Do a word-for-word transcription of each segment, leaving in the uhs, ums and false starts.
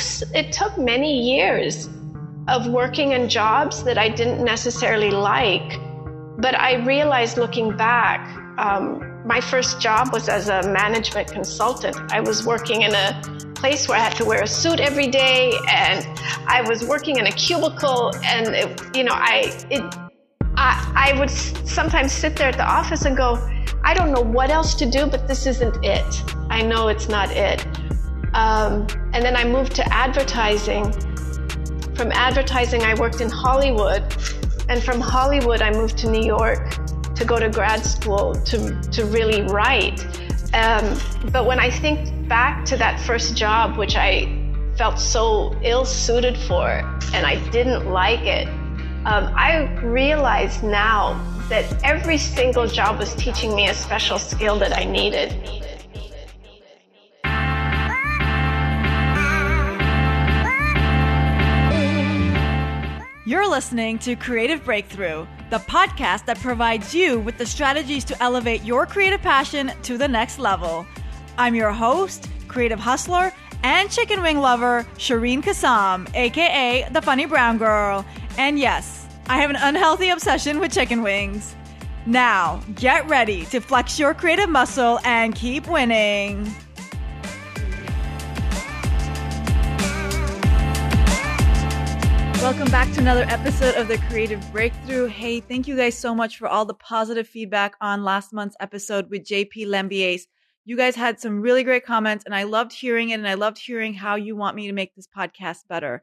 took, it took many years of working in jobs that I didn't necessarily like. But I realized looking back, um, my first job was as a management consultant. I was working in a place where I had to wear a suit every day, and I was working in a cubicle, and it, you know, I, it, I, I would sometimes sit there at the office and go, I don't know what else to do, but this isn't it. I know it's not it. Um, and then I moved to advertising. From advertising, I worked in Hollywood. And from Hollywood, I moved to New York to go to grad school to, to really write. Um, but when I think back to that first job, which I felt so ill-suited for, and I didn't like it, um, I realize now that every single job was teaching me a special skill that I needed. You're listening to Creative Breakthrough, the podcast that provides you with the strategies to elevate your creative passion to the next level. I'm your host, creative hustler, and chicken wing lover, Shireen Kassam, aka The Funny Brown Girl. And yes, I have an unhealthy obsession with chicken wings. Now, get ready to flex your creative muscle and keep winning. Welcome back to another episode of the Creative Breakthrough. Hey, thank you guys so much for all the positive feedback on last month's episode with J P Lambiers. You guys had some really great comments, and I loved hearing it, and I loved hearing how you want me to make this podcast better.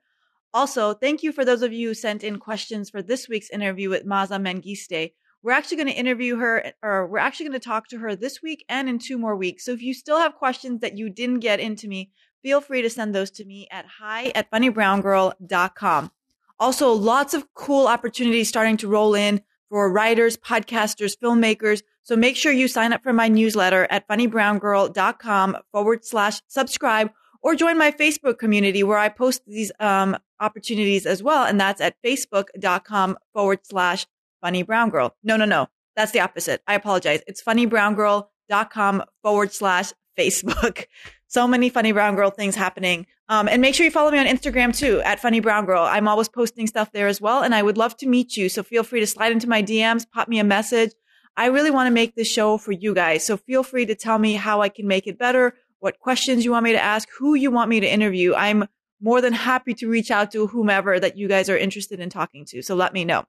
Also, thank you for those of you who sent in questions for this week's interview with Maza Mengiste. We're actually going to interview her, or we're actually going to talk to her this week and in two more weeks. So if you still have questions that you didn't get into me, feel free to send those to me at hi at funny brown girl dot com. Also, lots of cool opportunities starting to roll in for writers, podcasters, filmmakers. So make sure you sign up for my newsletter at funny brown girl dot com forward slash subscribe, or join my Facebook community where I post these um, opportunities as well. And that's at facebook.com forward slash funnybrown girl. No, no, no. That's the opposite. I apologize. It's funny brown girl dot com forward slash Facebook. So many Funny Brown Girl things happening. Um, and make sure you follow me on Instagram too, at Funny Brown Girl. I'm always posting stuff there as well. And I would love to meet you. So feel free to slide into my D Ms, pop me a message. I really want to make this show for you guys. So feel free to tell me how I can make it better, what questions you want me to ask, who you want me to interview. I'm more than happy to reach out to whomever that you guys are interested in talking to. So let me know.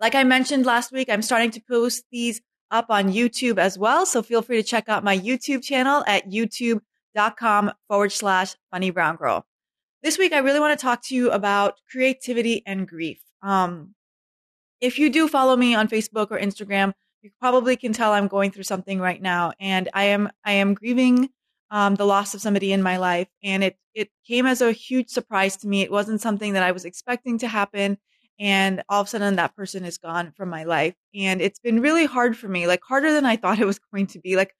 Like I mentioned last week, I'm starting to post these up on YouTube as well. So feel free to check out my YouTube channel at youtube.com forward slash funny brown girl. This week, I really want to talk to you about creativity and grief. Um, if you do follow me on Facebook or Instagram, you probably can tell I'm going through something right now. And I am, I am grieving um, the loss of somebody in my life. And it, it came as a huge surprise to me. It wasn't something that I was expecting to happen. And all of a sudden that person is gone from my life. And it's been really hard for me, like harder than I thought it was going to be. Like,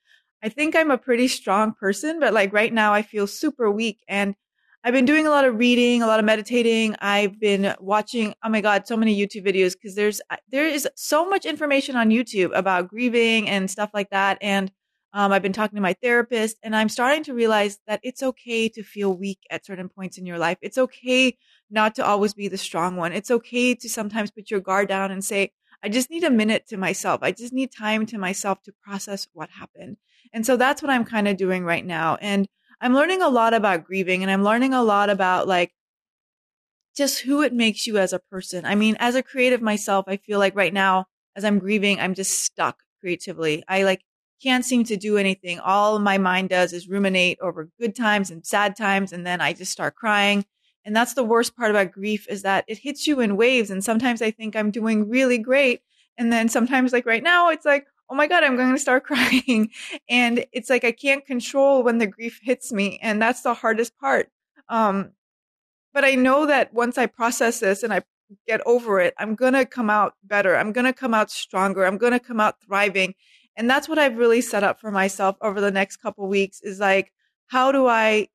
I think I'm a pretty strong person, but like right now I feel super weak. And I've been doing a lot of reading, a lot of meditating. I've been watching, oh my God, so many YouTube videos, because there's, there is so much information on YouTube about grieving and stuff like that. And um, I've been talking to my therapist, and I'm starting to realize that it's okay to feel weak at certain points in your life. It's okay not to always be the strong one. It's okay to sometimes put your guard down and say, I just need a minute to myself. I just need time to myself to process what happened. And so that's what I'm kind of doing right now. And I'm learning a lot about grieving, and I'm learning a lot about like just who it makes you as a person. I mean, as a creative myself, I feel like right now, as I'm grieving, I'm just stuck creatively. I like can't seem to do anything. All my mind does is ruminate over good times and sad times. And then I just start crying. And that's the worst part about grief, is that it hits you in waves. And sometimes I think I'm doing really great. And then sometimes, like right now, it's like, oh my God, I'm going to start crying. And it's like, I can't control when the grief hits me. And that's the hardest part. Um, but I know that once I process this and I get over it, I'm going to come out better. I'm going to come out stronger. I'm going to come out thriving. And that's what I've really set up for myself over the next couple of weeks, is like, how do I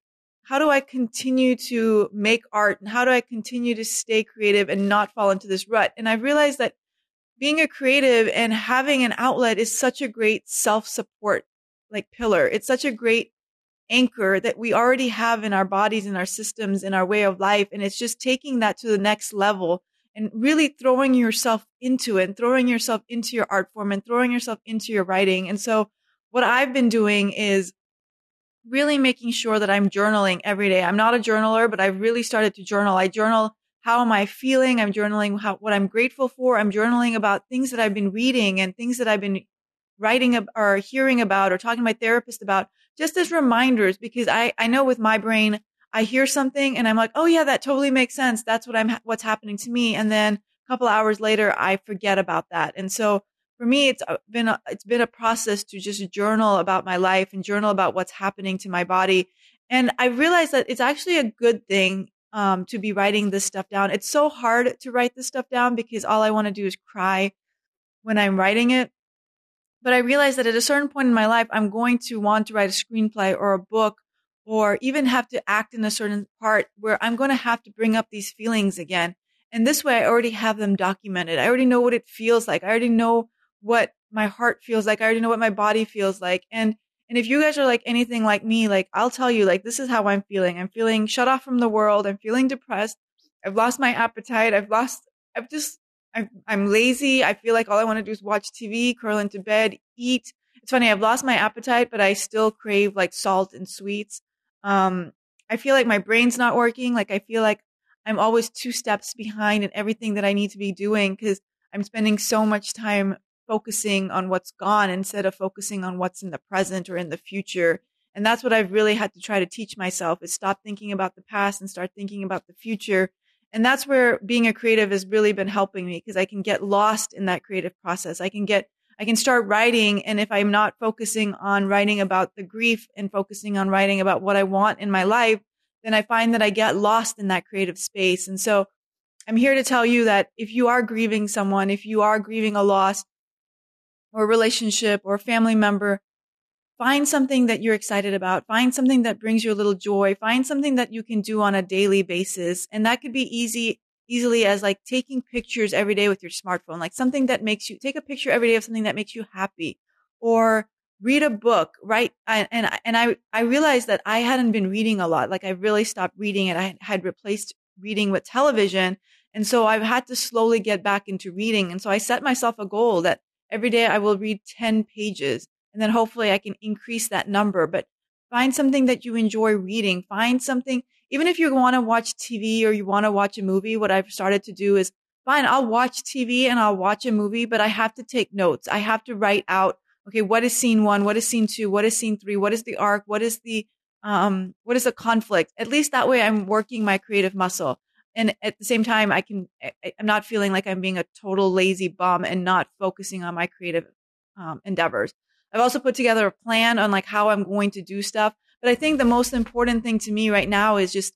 How do I continue to make art, and how do I continue to stay creative and not fall into this rut? And I realized that being a creative and having an outlet is such a great self-support, like pillar. It's such a great anchor that we already have in our bodies, in our systems, in our way of life. And it's just taking that to the next level and really throwing yourself into it and throwing yourself into your art form and throwing yourself into your writing. And so what I've been doing is really making sure that I'm journaling every day. I'm not a journaler, but I've really started to journal. I journal how am I feeling? I'm journaling how, what I'm grateful for. I'm journaling about things that I've been reading and things that I've been writing or hearing about or talking to my therapist about, just as reminders, because I, I know with my brain, I hear something and I'm like, oh yeah, that totally makes sense. That's what I'm, what's happening to me. And then a couple hours later, I forget about that. And so for me, it's been, a, it's been a process to just journal about my life and journal about what's happening to my body. And I realized that it's actually a good thing um, to be writing this stuff down. It's so hard to write this stuff down because all I want to do is cry when I'm writing it. But I realized that at a certain point in my life, I'm going to want to write a screenplay or a book or even have to act in a certain part where I'm going to have to bring up these feelings again. And this way, I already have them documented. I already know what it feels like. I already know what my heart feels like. I already know what my body feels like. And and if you guys are like anything like me, like I'll tell you, like, this is how I'm feeling. I'm feeling shut off from the world. I'm feeling depressed. I've lost my appetite. I've lost, I've just... I'm lazy. I feel like all I want to do is watch T V, curl into bed, eat. It's funny. I've lost my appetite, but I still crave like salt and sweets. Um, I feel like my brain's not working. Like I feel like I'm always two steps behind in everything that I need to be doing because I'm spending so much time focusing on what's gone instead of focusing on what's in the present or in the future. And that's what I've really had to try to teach myself is stop thinking about the past and start thinking about the future. And that's where being a creative has really been helping me because I can get lost in that creative process. I can get, I can start writing. And if I'm not focusing on writing about the grief and focusing on writing about what I want in my life, then I find that I get lost in that creative space. And so I'm here to tell you that if you are grieving someone, if you are grieving a loss or a relationship or a family member, find something that you're excited about. Find something that brings you a little joy. Find something that you can do on a daily basis. And that could be easy, easily as like taking pictures every day with your smartphone, like something that makes you take a picture every day of something that makes you happy or read a book, right? I, and, and I, I realized that I hadn't been reading a lot. Like I really stopped reading and I had replaced reading with television. And so I've had to slowly get back into reading. And so I set myself a goal that every day I will read ten pages. And then hopefully I can increase that number, but find something that you enjoy reading. Find something, even if you want to watch T V or you want to watch a movie, what I've started to do is fine, I'll watch T V and I'll watch a movie, but I have to take notes. I have to write out, okay, what is scene one? What is scene two? What is scene three? What is the arc? What is the, um, what is the conflict? At least that way I'm working my creative muscle. And at the same time, I can, I, I'm not feeling like I'm being a total lazy bum and not focusing on my creative um, endeavors. I've also put together a plan on like how I'm going to do stuff. But I think the most important thing to me right now is just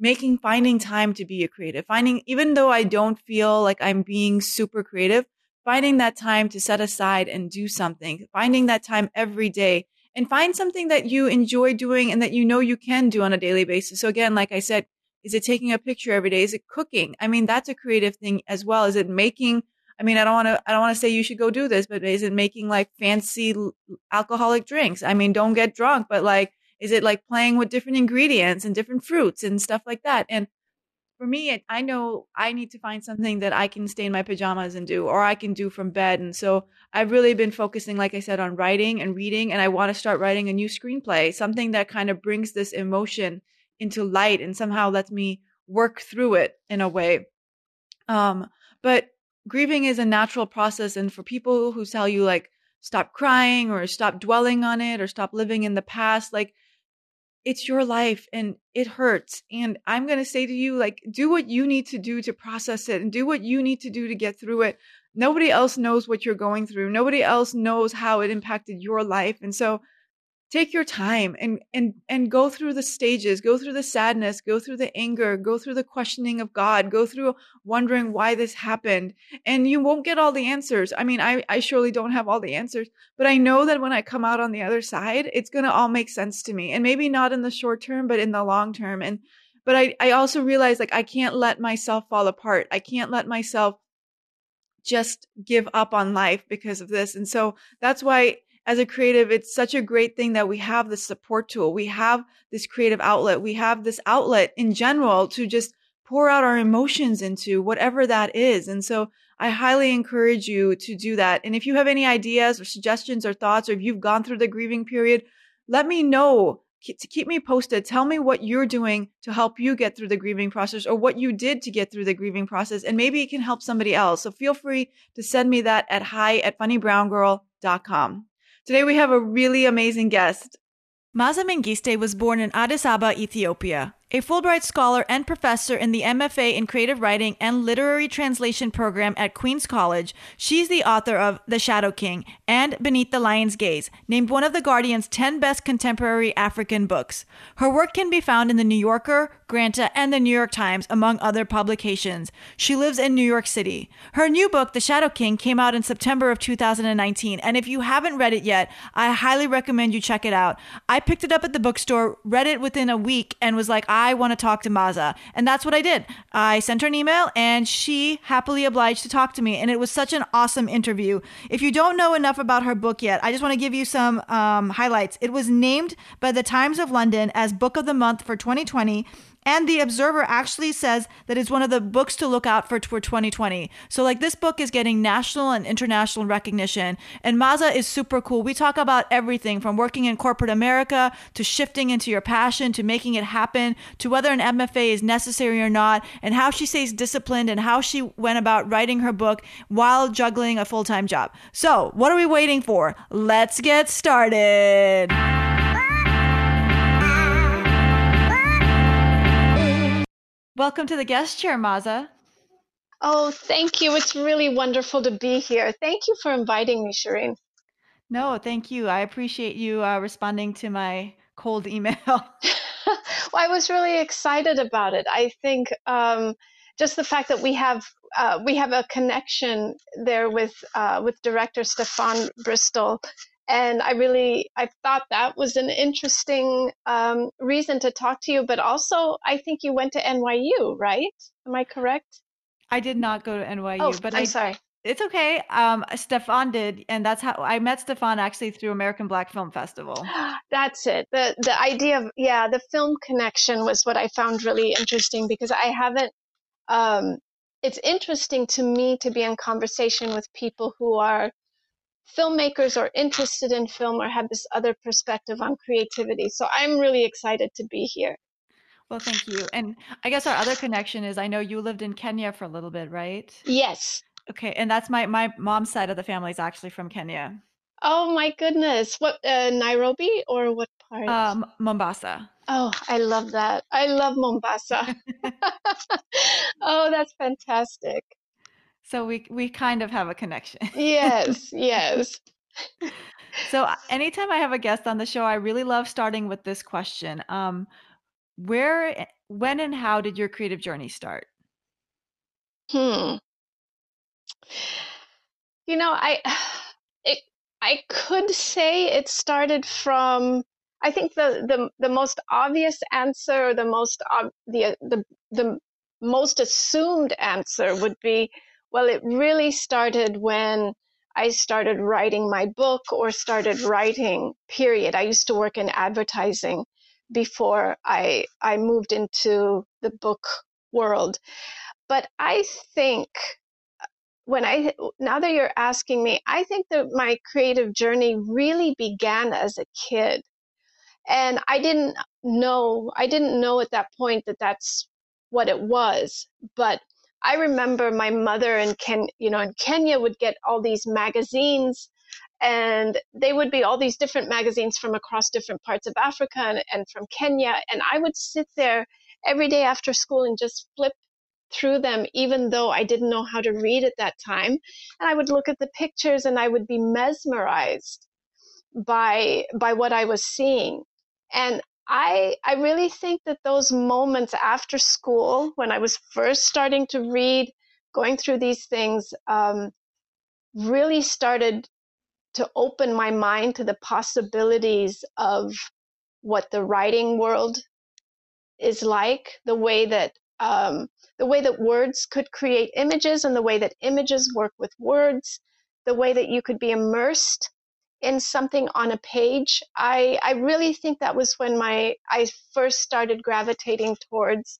making, finding time to be a creative, finding, even though I don't feel like I'm being super creative, finding that time to set aside and do something, finding that time every day and find something that you enjoy doing and that you know you can do on a daily basis. So again, like I said, is it taking a picture every day? Is it cooking? I mean, that's a creative thing as well. Is it making I mean, I don't want to, I don't want to say you should go do this, but is it making like fancy alcoholic drinks? I mean, don't get drunk, but like, is it like playing with different ingredients and different fruits and stuff like that? And for me, I know I need to find something that I can stay in my pajamas and do, or I can do from bed. And so I've really been focusing, like I said, on writing and reading. And I want to start writing a new screenplay, something that kind of brings this emotion into light and somehow lets me work through it in a way. Um, but grieving is a natural process. And for people who tell you like, stop crying or stop dwelling on it or stop living in the past, like it's your life and it hurts. And I'm going to say to you, like, do what you need to do to process it and do what you need to do to get through it. Nobody else knows what you're going through. Nobody else knows how it impacted your life. And so take your time and, and, and go through the stages, go through the sadness, go through the anger, go through the questioning of God, go through wondering why this happened. And you won't get all the answers. I mean, I, I surely don't have all the answers, but I know that when I come out on the other side, it's going to all make sense to me. And maybe not in the short term, but in the long term. And, but I, I also realize like, I can't let myself fall apart. I can't let myself just give up on life because of this. And so that's why as a creative, it's such a great thing that we have this support tool. We have this creative outlet. We have this outlet in general to just pour out our emotions into whatever that is. And so I highly encourage you to do that. And if you have any ideas or suggestions or thoughts, or if you've gone through the grieving period, let me know. Keep me posted. Tell me what you're doing to help you get through the grieving process, or what you did to get through the grieving process. And maybe it can help somebody else. So feel free to send me that at hi at funny brown girl dot com. Today we have a really amazing guest. Maza Mengiste was born in Addis Ababa, Ethiopia. A Fulbright scholar and professor in the M F A in Creative Writing and Literary Translation program at Queens College, she's the author of The Shadow King and Beneath the Lion's Gaze, named one of The Guardian's ten best contemporary African books. Her work can be found in The New Yorker, Granta, and The New York Times, among other publications. She lives in New York City. Her new book, The Shadow King, came out in September of two thousand nineteen, and if you haven't read it yet, I highly recommend you check it out. I picked it up at the bookstore, read it within a week, and was like, I I want to talk to Maza. And that's what I did. I sent her an email and she happily obliged to talk to me. And it was such an awesome interview. If you don't know enough about her book yet, I just want to give you some um, highlights. It was named by the Times of London as Book of the Month for twenty twenty. And The Observer actually says that it's one of the books to look out for for twenty twenty. So like, this book is getting national and international recognition. And Maza is super cool. We talk about everything from working in corporate America, to shifting into your passion, to making it happen, to whether an M F A is necessary or not, and how she stays disciplined, and how she went about writing her book while juggling a full-time job. So what are we waiting for? Let's get started. Welcome to the guest chair, Maza. Oh, thank you. It's really wonderful to be here. Thank you for inviting me, Shireen. No, thank you. I appreciate you uh, responding to my cold email. Well, I was really excited about it. I think um, just the fact that we have uh, we have a connection there with uh, with director Stefan Bristol. And I really, I thought that was an interesting um, reason to talk to you. But also, I think you went to N Y U, right? Am I correct? I did not go to N Y U. Oh, but I'm I, sorry. It's okay. Um, Stefan did. And that's how I met Stefan, actually, through American Black Film Festival. That's it. The the idea of, yeah, the film connection was what I found really interesting, because I haven't, um, it's interesting to me to be in conversation with people who are filmmakers or interested in film or have this other perspective on creativity. So I'm really excited to be here. Well, thank you. And I guess our other connection is, I know you lived in Kenya for a little bit, right? Yes. Okay. And that's my, my mom's side of the family is actually from Kenya. Oh my goodness. What, uh, Nairobi or what part? Um, Mombasa. Oh, I love that. I love Mombasa. Oh, that's fantastic. So we we kind of have a connection. Yes, yes. So anytime I have a guest on the show, I really love starting with this question. Um, where, when, and how did your creative journey start? Hmm. You know, I it, I could say it started from, I think the the, the most obvious answer, or the most ob- the the the most assumed answer would be, well, it really started when I started writing my book, or started writing, period. I used to work in advertising before I I moved into the book world. But I think when I, now that you're asking me, I think that my creative journey really began as a kid. And I didn't know, I didn't know at that point that that's what it was, but I remember my mother in Ken, you know, in Kenya would get all these magazines, and they would be all these different magazines from across different parts of Africa and, and from Kenya. And I would sit there every day after school and just flip through them, even though I didn't know how to read at that time. And I would look at the pictures and I would be mesmerized by by what I was seeing. And I I really think that those moments after school, when I was first starting to read, going through these things, um, really started to open my mind to the possibilities of what the writing world is like, the way that um, the way that words could create images, and the way that images work with words, the way that you could be immersed in something on a page. I, I really think that was when my I first started gravitating towards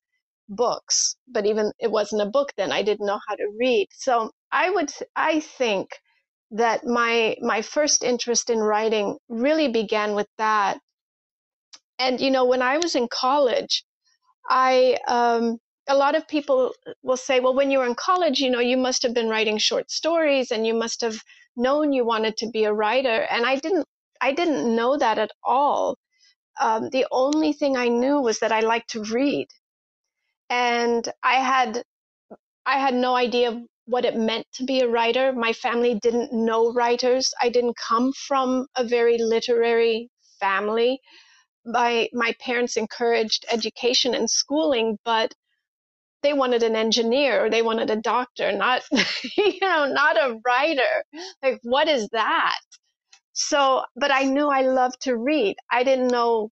books, but even it wasn't a book then. I didn't know how to read. So I would I think that my my first interest in writing really began with that. And, you know, when I was in college, I um, a lot of people will say, well, when you were in college, you know, you must have been writing short stories and you must have known you wanted to be a writer. And I didn't I didn't know that at all. Um, the only thing I knew was that I liked to read. And I had I had no idea what it meant to be a writer. My family didn't know writers. I didn't come from a very literary family. My, my parents encouraged education and schooling, but they wanted an engineer or they wanted a doctor, not, you know, not a writer. Like, what is that? So, but I knew I loved to read. I didn't know.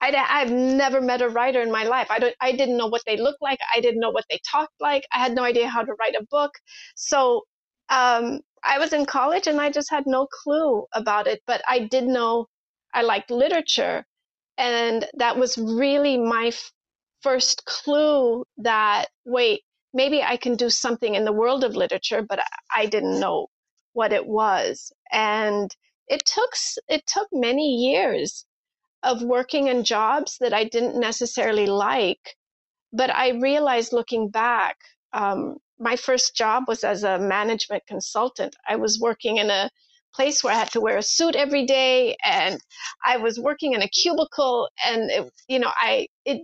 I, I've never met a writer in my life. I don't, I didn't know what they looked like. I didn't know what they talked like. I had no idea how to write a book. So um, I was in college and I just had no clue about it, but I did know I liked literature, and that was really my f- first clue that, wait, maybe I can do something in the world of literature, but I, I didn't know what it was. And it took it took many years of working in jobs that I didn't necessarily like, but I realized looking back, um, my first job was as a management consultant. I was working in a place where I had to wear a suit every day, and I was working in a cubicle, and it, you know, I it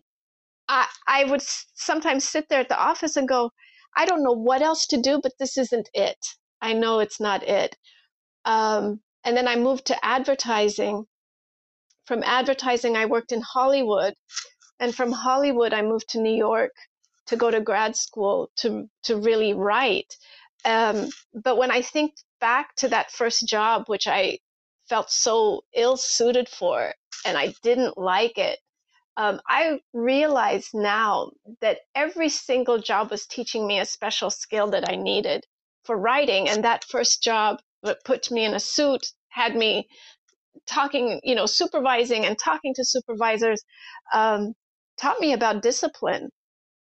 I I would sometimes sit there at the office and go, I don't know what else to do, but this isn't it. I know it's not it. Um, and then I moved to advertising. From advertising, I worked in Hollywood, and from Hollywood, I moved to New York to go to grad school to to really write. Um, but when I think back to that first job, which I felt so ill-suited for, and I didn't like it, um, I realize now that every single job was teaching me a special skill that I needed for writing. And that first job that put me in a suit had me talking, you know, supervising and talking to supervisors, um, taught me about discipline.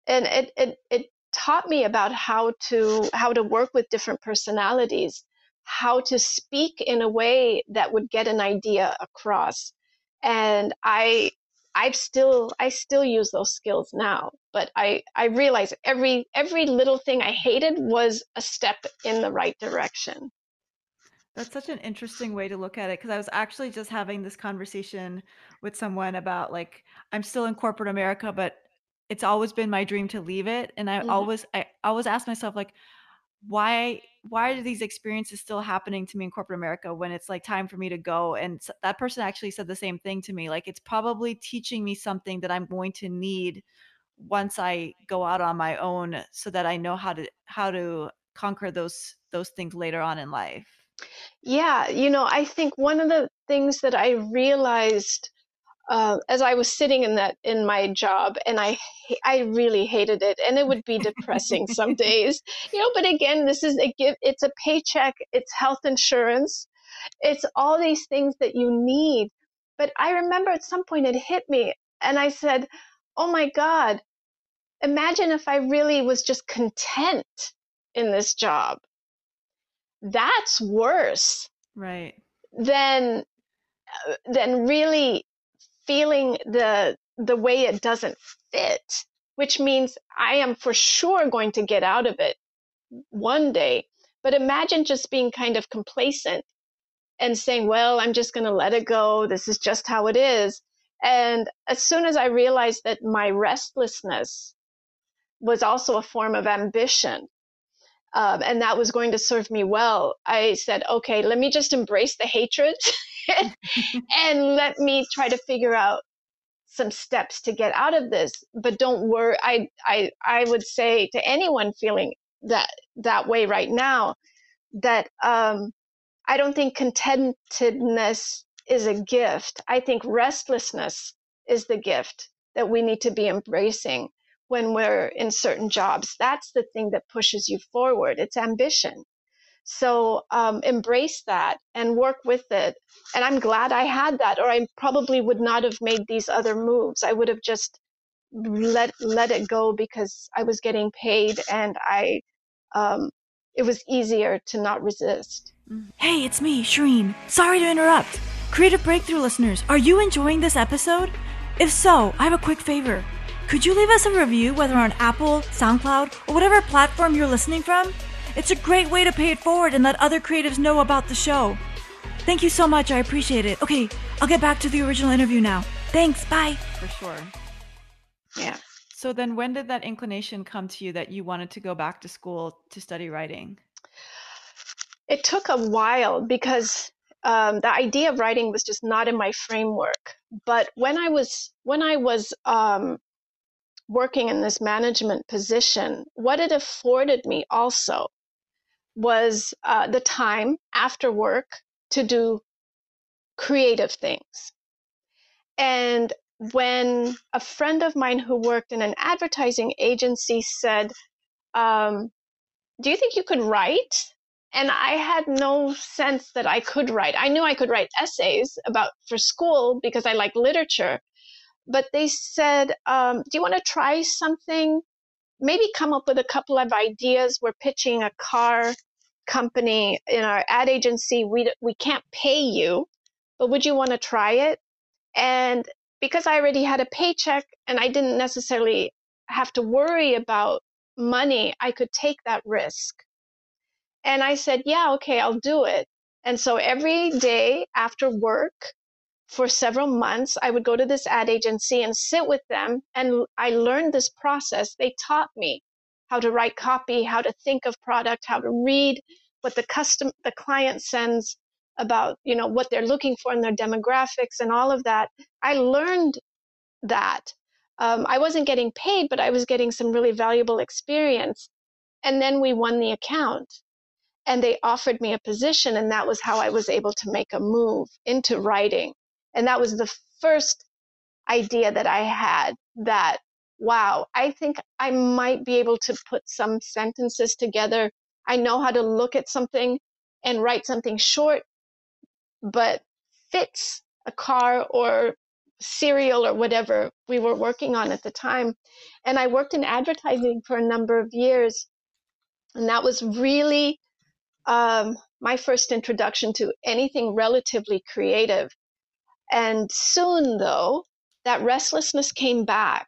And it it it taught me about how to how to work with different personalities, how to speak in a way that would get an idea across. And I I've still I still use those skills now, but I, I realize every every little thing I hated was a step in the right direction. That's such an interesting way to look at it, because I was actually just having this conversation with someone about, like, I'm still in corporate America, but it's always been my dream to leave it. And I mm-hmm. always, I always ask myself, like, why, why are these experiences still happening to me in corporate America when it's like time for me to go? And so that person actually said the same thing to me. Like, it's probably teaching me something that I'm going to need once I go out on my own, so that I know how to, how to conquer those, those things later on in life. Yeah. You know, I think one of the things that I realized Uh, as I was sitting in that in my job, and I I really hated it, and it would be depressing some days, you know. But again, this is a give. It's a paycheck. It's health insurance. It's all these things that you need. But I remember at some point it hit me, and I said, "Oh my God! Imagine if I really was just content in this job. That's worse, right? Than than really." feeling the the way it doesn't fit, which means I am for sure going to get out of it one day. But imagine just being kind of complacent and saying, well, I'm just going to let it go. This is just how it is. And as soon as I realized that my restlessness was also a form of ambition, um, and that was going to serve me well, I said, okay, let me just embrace the hatred and let me try to figure out some steps to get out of this. But don't worry, I I I would say to anyone feeling that that way right now that um, I don't think contentedness is a gift. I think restlessness is the gift that we need to be embracing when we're in certain jobs. That's the thing that pushes you forward. It's ambition. So um, embrace that and work with it. And I'm glad I had that, or I probably would not have made these other moves. I would have just let let it go because I was getting paid, and I um, it was easier to not resist. Hey, it's me, Shireen. Sorry to interrupt. Creative Breakthrough listeners, are you enjoying this episode? If so, I have a quick favor. Could you leave us a review, whether on Apple, SoundCloud, or whatever platform you're listening from? It's a great way to pay it forward and let other creatives know about the show. Thank you so much. I appreciate it. Okay, I'll get back to the original interview now. Thanks. Bye. For sure. Yeah. So then when did that inclination come to you that you wanted to go back to school to study writing? It took a while because um, the idea of writing was just not in my framework. But when I was when I was um, working in this management position, what it afforded me also was uh, the time after work to do creative things. And when a friend of mine who worked in an advertising agency said, um, do you think you could write? And I had no sense that I could write. I knew I could write essays about for school because I like literature. But they said, um, do you want to try something? Maybe come up with a couple of ideas. We're pitching a car company in our ad agency. We, we can't pay you, but would you want to try it? And because I already had a paycheck and I didn't necessarily have to worry about money, I could take that risk. And I said, yeah, okay, I'll do it. And so every day after work, for several months, I would go to this ad agency and sit with them, and I learned this process. They taught me how to write copy, how to think of product, how to read what the custom, the client sends about, you know, what they're looking for in their demographics and all of that. I learned that. Um, I wasn't getting paid, but I was getting some really valuable experience. And then we won the account, and they offered me a position, and that was how I was able to make a move into writing. And that was the first idea that I had that, wow, I think I might be able to put some sentences together. I know how to look at something and write something short, but fits a car or cereal or whatever we were working on at the time. And I worked in advertising for a number of years. And that was really um, my first introduction to anything relatively creative. And soon, though, that restlessness came back,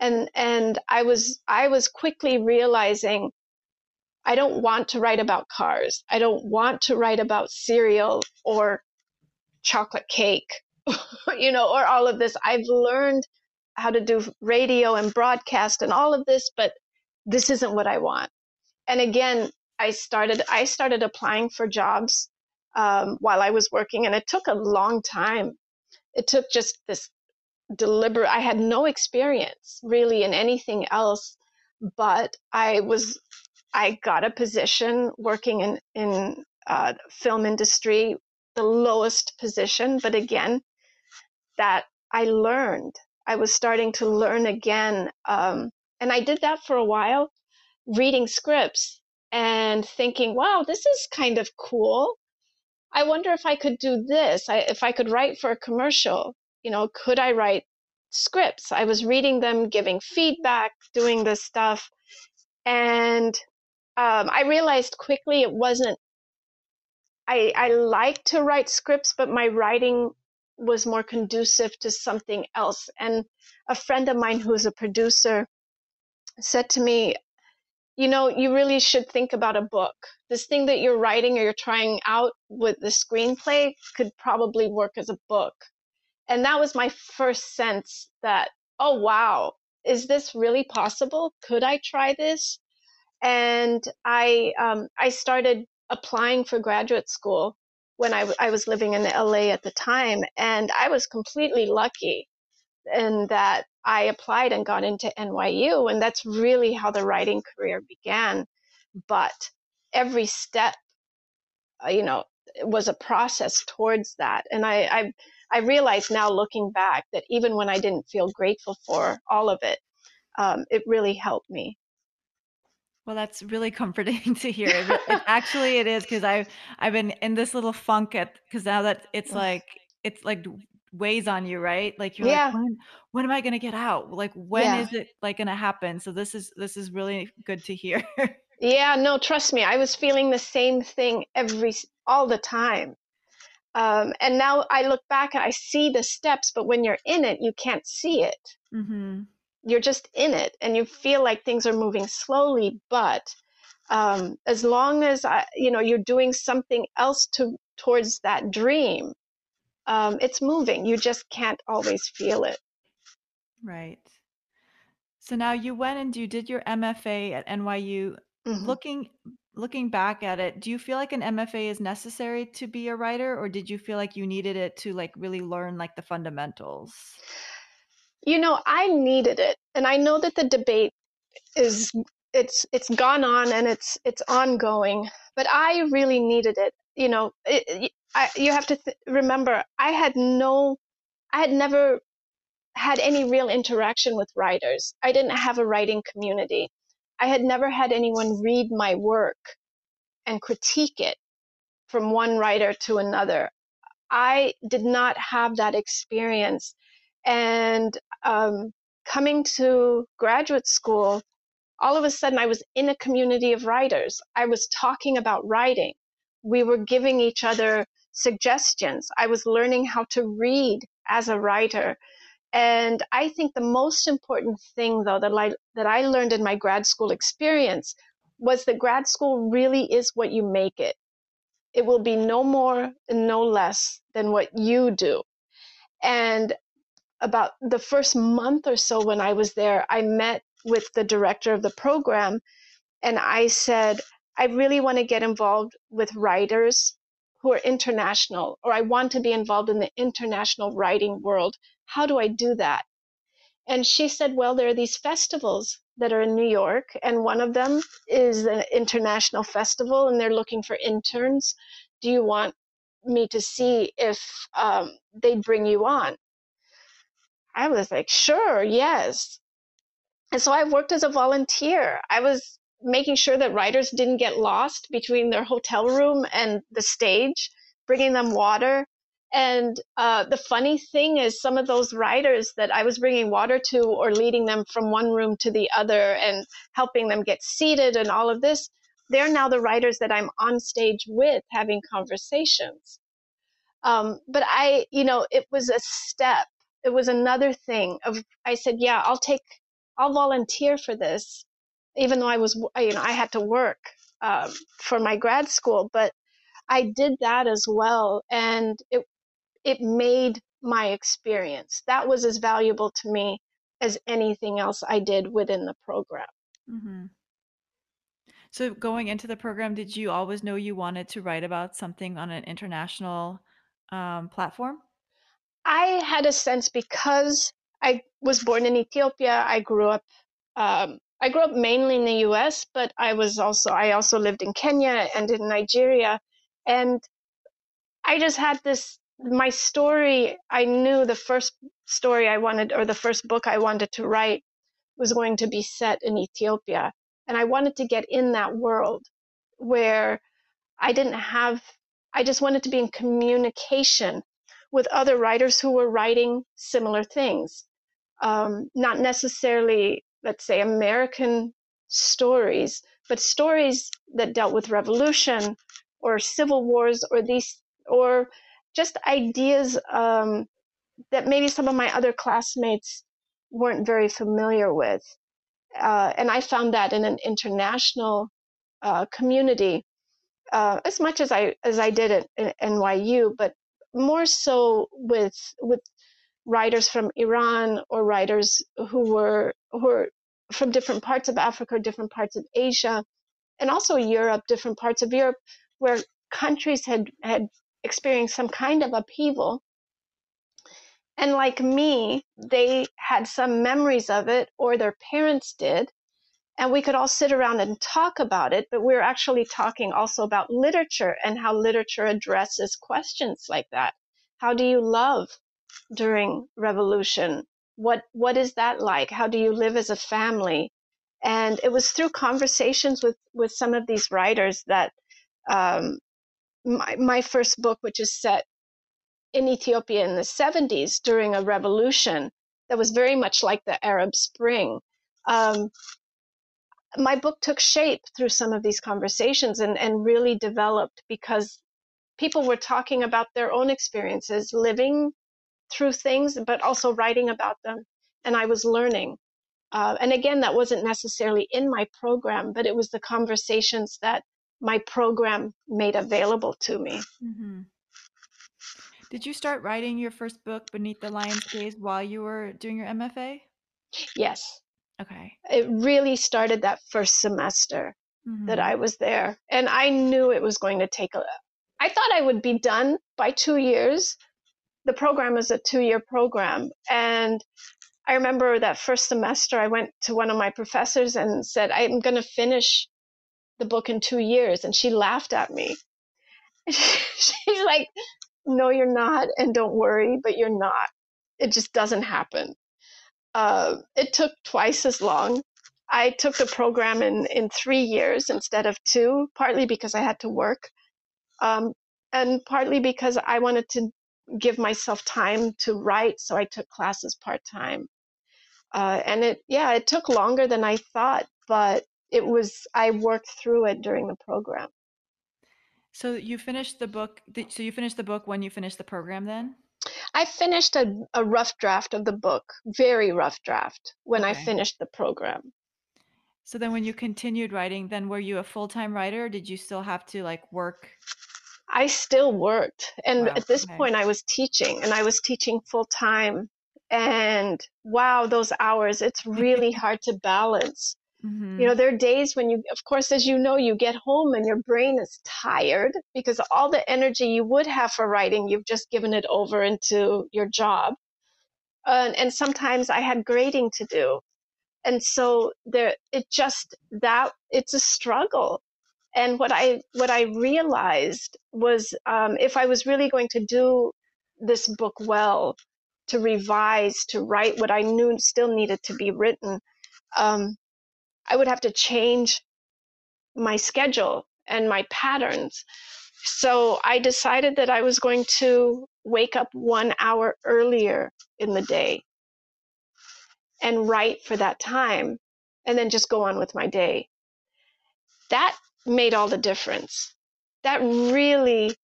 and and I was I was quickly realizing I don't want to write about cars. I don't want to write about cereal or chocolate cake, you know, or all of this. I've learned how to do radio and broadcast and all of this, but this isn't what I want. And again, I started I started applying for jobs Um, while I was working, and it took a long time. It took just this deliberate, I had no experience really in anything else, but I was, I got a position working in, in uh, film industry, the lowest position, but again, that I learned. I was starting to learn again. Um, and I did that for a while, reading scripts and thinking, wow, this is kind of cool. I wonder if I could do this, I, if I could write for a commercial, you know, could I write scripts? I was reading them, giving feedback, doing this stuff. And um, I realized quickly it wasn't, I, I liked to write scripts, but my writing was more conducive to something else. And a friend of mine who is a producer said to me, you know, you really should think about a book. This thing that you're writing or you're trying out with the screenplay could probably work as a book. And that was my first sense that, oh, wow, is this really possible? Could I try this? And I um, I started applying for graduate school when I, w- I was living in L A at the time. And I was completely lucky in that I applied and got into N Y U, and that's really how the writing career began. But every step, you know, was a process towards that. And I, I, I realized now looking back that even when I didn't feel grateful for all of it, um, it really helped me. Well, that's really comforting to hear. It, it, actually, it is, because I've I've been in this little funk at because now that it's like it's like weighs on you, right? Like you're yeah. like, when, when am I going to get out? Like when yeah. is it like going to happen? So this is this is really good to hear. Yeah, no, trust me, I was feeling the same thing every all the time. Um, and now I look back and I see the steps, but when you're in it, you can't see it. Mm-hmm. You're just in it and you feel like things are moving slowly. But um, as long as, I, you know, you're doing something else to towards that dream, um, it's moving. You just can't always feel it. Right. So now you went and you did your M F A at N Y U. Mm-hmm. Looking looking back at it, do you feel like an M F A is necessary to be a writer, or did you feel like you needed it to like really learn like the fundamentals? You know, I needed it. And I know that the debate is it's it's gone on and it's it's ongoing, but I really needed it. You know, it, I, you have to th- remember, I had no I had never had any real interaction with writers. I didn't have a writing community. I had never had anyone read my work and critique it from one writer to another. I did not have that experience. And um, coming to graduate school, all of a sudden I was in a community of writers. I was talking about writing. We were giving each other suggestions. I was learning how to read as a writer. And I think the most important thing, though, that I, that I learned in my grad school experience was that grad school really is what you make it. It will be no more and no less than what you do. And about the first month or so when I was there, I met with the director of the program, and I said, I really want to get involved with writers who are international, or I want to be involved in the international writing world. How do I do that? And she said, well, there are these festivals that are in New York, and one of them is an international festival, and they're looking for interns. Do you want me to see if um, they bring you on? I was like, sure, yes. And so I worked as a volunteer. I was making sure that writers didn't get lost between their hotel room and the stage, bringing them water. And uh, the funny thing is, some of those writers that I was bringing water to or leading them from one room to the other and helping them get seated and all of this, they're now the writers that I'm on stage with having conversations. Um, but I, you know, it was a step. It was another thing of, I said, yeah, I'll take, I'll volunteer for this, even though I was, you know, I had to work um, for my grad school, but I did that as well. And it, it made my experience. That was as valuable to me as anything else I did within the program. Mm-hmm. So going into the program, did you always know you wanted to write about something on an international um, platform? I had a sense, because I was born in Ethiopia. I grew up um, I grew up mainly in the U S, but I was also I also lived in Kenya and in Nigeria. And I just had this, my story, I knew the first story I wanted, or the first book I wanted to write, was going to be set in Ethiopia. And I wanted to get in that world where I didn't have, I just wanted to be in communication with other writers who were writing similar things. Um, not necessarily, let's say, American stories, but stories that dealt with revolution or civil wars, or these, or just ideas um, that maybe some of my other classmates weren't very familiar with. Uh, and I found that in an international uh, community, uh, as much as I as I did at N Y U, but more so with with writers from Iran, or writers who were who were from different parts of Africa, different parts of Asia, and also Europe, different parts of Europe, where countries had, had experienced some kind of upheaval. And like me, they had some memories of it, or their parents did. And we could all sit around and talk about it, but we were actually talking also about literature and how literature addresses questions like that. How do you love during revolution? What, what is that like? How do you live as a family? And it was through conversations with, with some of these writers that um, my, my first book, which is set in Ethiopia in the seventies during a revolution that was very much like the Arab Spring, um, my book took shape through some of these conversations and, and really developed because people were talking about their own experiences, living through things, but also writing about them. And I was learning. Uh, and again, that wasn't necessarily in my program, but it was the conversations that my program made available to me. Mm-hmm. Did you start writing your first book, Beneath the Lion's Gaze, while you were doing your M F A? Yes. Okay. It really started that first semester mm-hmm. that I was there. And I knew it was going to take a, I thought I would be done by two years. The program is a two-year program. And I remember that first semester, I went to one of my professors and said, I'm going to finish the book in two years. And she laughed at me. She's like, no, you're not. And don't worry, but you're not. It just doesn't happen. Uh, it took twice as long. I took the program in, in three years instead of two, partly because I had to work, um, and partly because I wanted to give myself time to write. So I took classes part-time. Uh, and it, yeah, it took longer than I thought, but it was, I worked through it during the program. So you finished the book. So you finished the book when you finished the program then? I finished a, a rough draft of the book, very rough draft when okay. I finished the program. So then when you continued writing, then were you a full-time writer? Or did you still have to like work? I still worked. And wow. at this okay. point I was teaching and I was teaching full-time and wow, those hours, it's really hard to balance. Mm-hmm. You know, there are days when you, of course, as you know, you get home and your brain is tired because all the energy you would have for writing, you've just given it over into your job. Uh, and sometimes I had grading to do. And so there, it just, that it's a struggle. And what I, what I realized was um, if I was really going to do this book well, to revise, to write what I knew still needed to be written, um, I would have to change my schedule and my patterns. So I decided that I was going to wake up one hour earlier in the day and write for that time and then just go on with my day. That made all the difference. That really,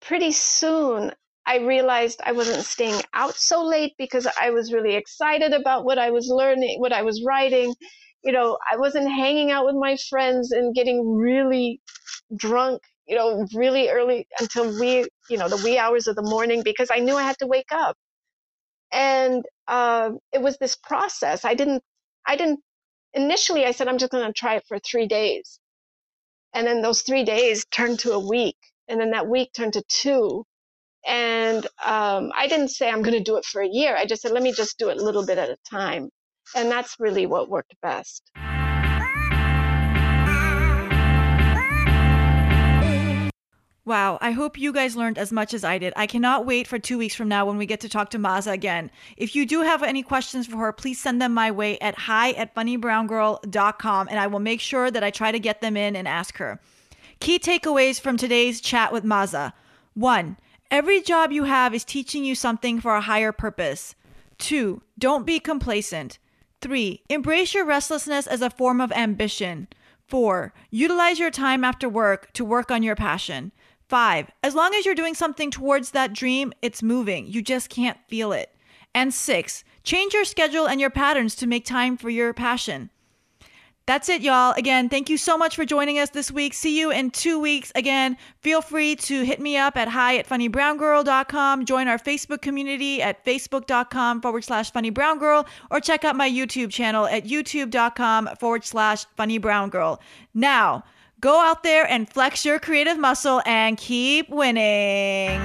pretty soon, I realized I wasn't staying out so late because I was really excited about what I was learning, what I was writing. You know, I wasn't hanging out with my friends and getting really drunk, you know, really early until we, you know, the wee hours of the morning because I knew I had to wake up. And uh, it was this process. I didn't, I didn't, initially I said, I'm just going to try it for three days. And then those three days turned to a week. And then that week turned to two. And um, I didn't say I'm going to do it for a year. I just said, let me just do it a little bit at a time. And that's really what worked best. Wow, I hope you guys learned as much as I did. I cannot wait for two weeks from now when we get to talk to Maza again. If you do have any questions for her, please send them my way at hi at funny brown girl dot com, and I will make sure that I try to get them in and ask her. Key takeaways from today's chat with Maza. One, every job you have is teaching you something for a higher purpose. Two, don't be complacent. Three, embrace your restlessness as a form of ambition. Four, utilize your time after work to work on your passion. Five, as long as you're doing something towards that dream, it's moving. You just can't feel it. And six, change your schedule and your patterns to make time for your passion. That's it, y'all. Again, thank you so much for joining us this week. See you in two weeks. Again, feel free to hit me up at hi at funny brown girl dot com. Join our Facebook community at facebook.com forward slash funnybrown or check out my YouTube channel at youtube.com forward slash funnybrown. Now, go out there and flex your creative muscle and keep winning.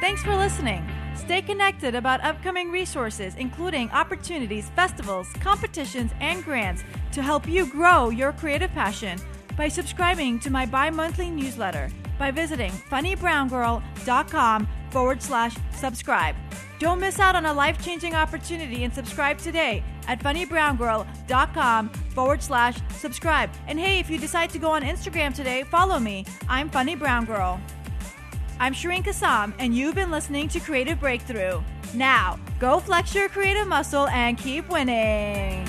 Thanks for listening. Stay connected about upcoming resources, including opportunities, festivals, competitions, and grants to help you grow your creative passion by subscribing to my bi-monthly newsletter by visiting funny brown girl dot com forward slash subscribe. Don't miss out on a life-changing opportunity and subscribe today at funnybrown girl dot com forward slash subscribe. And hey, if you decide to go on Instagram today, follow me. I'm Funny Brown Girl. I'm Shireen Kassam, and you've been listening to Creative Breakthrough. Now, go flex your creative muscle and keep winning.